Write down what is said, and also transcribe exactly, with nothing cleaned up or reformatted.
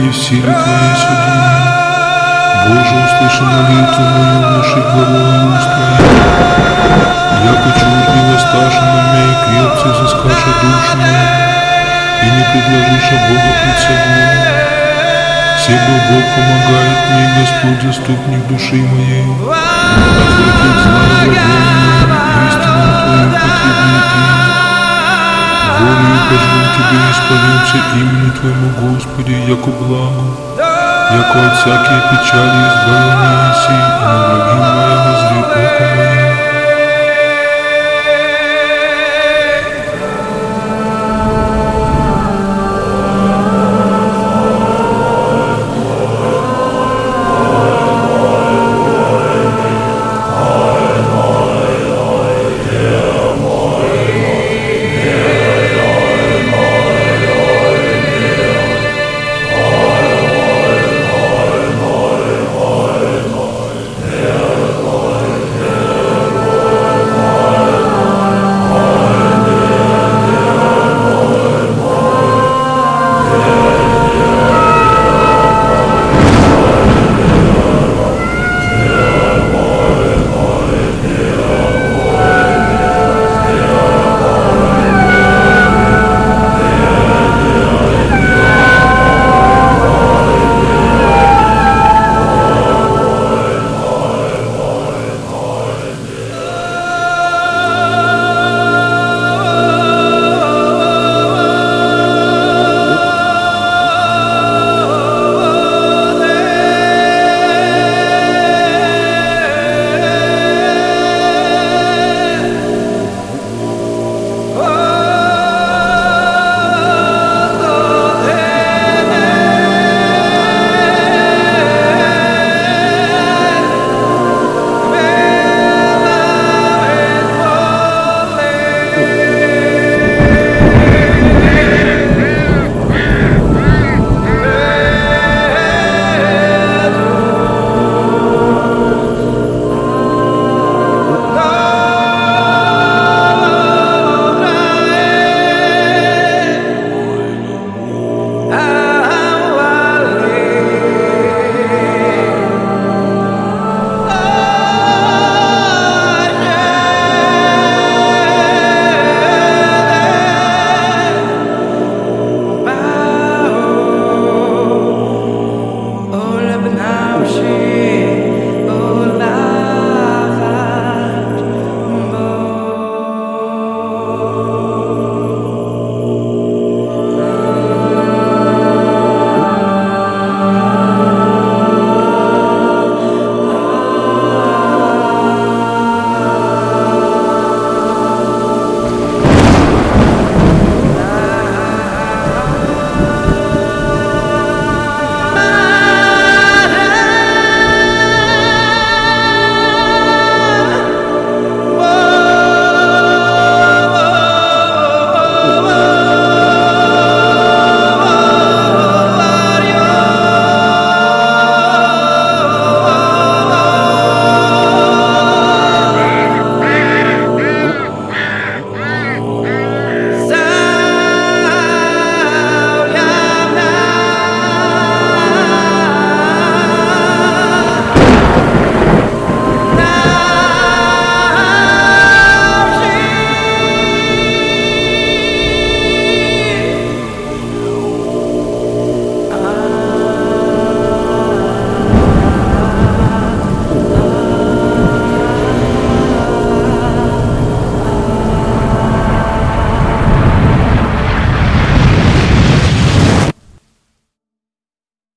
и в силе Твоей судьбы. Боже, услыши молитву мою, внуши глаголы уст Твоих. Яко чуждый восставшим умей, крепцы изыскаша душу мою, и не предложиша Бога пред собою. Себо Бог помогает мне, Господь, заступник души моей, отвратит зло глаголы мою, истину Твою потребит меня. Волею каждым Тебе исполнимся имени Твоему, Господи, яко благо, яко от всякие печали избавил меня, и на враги моя возри око мое.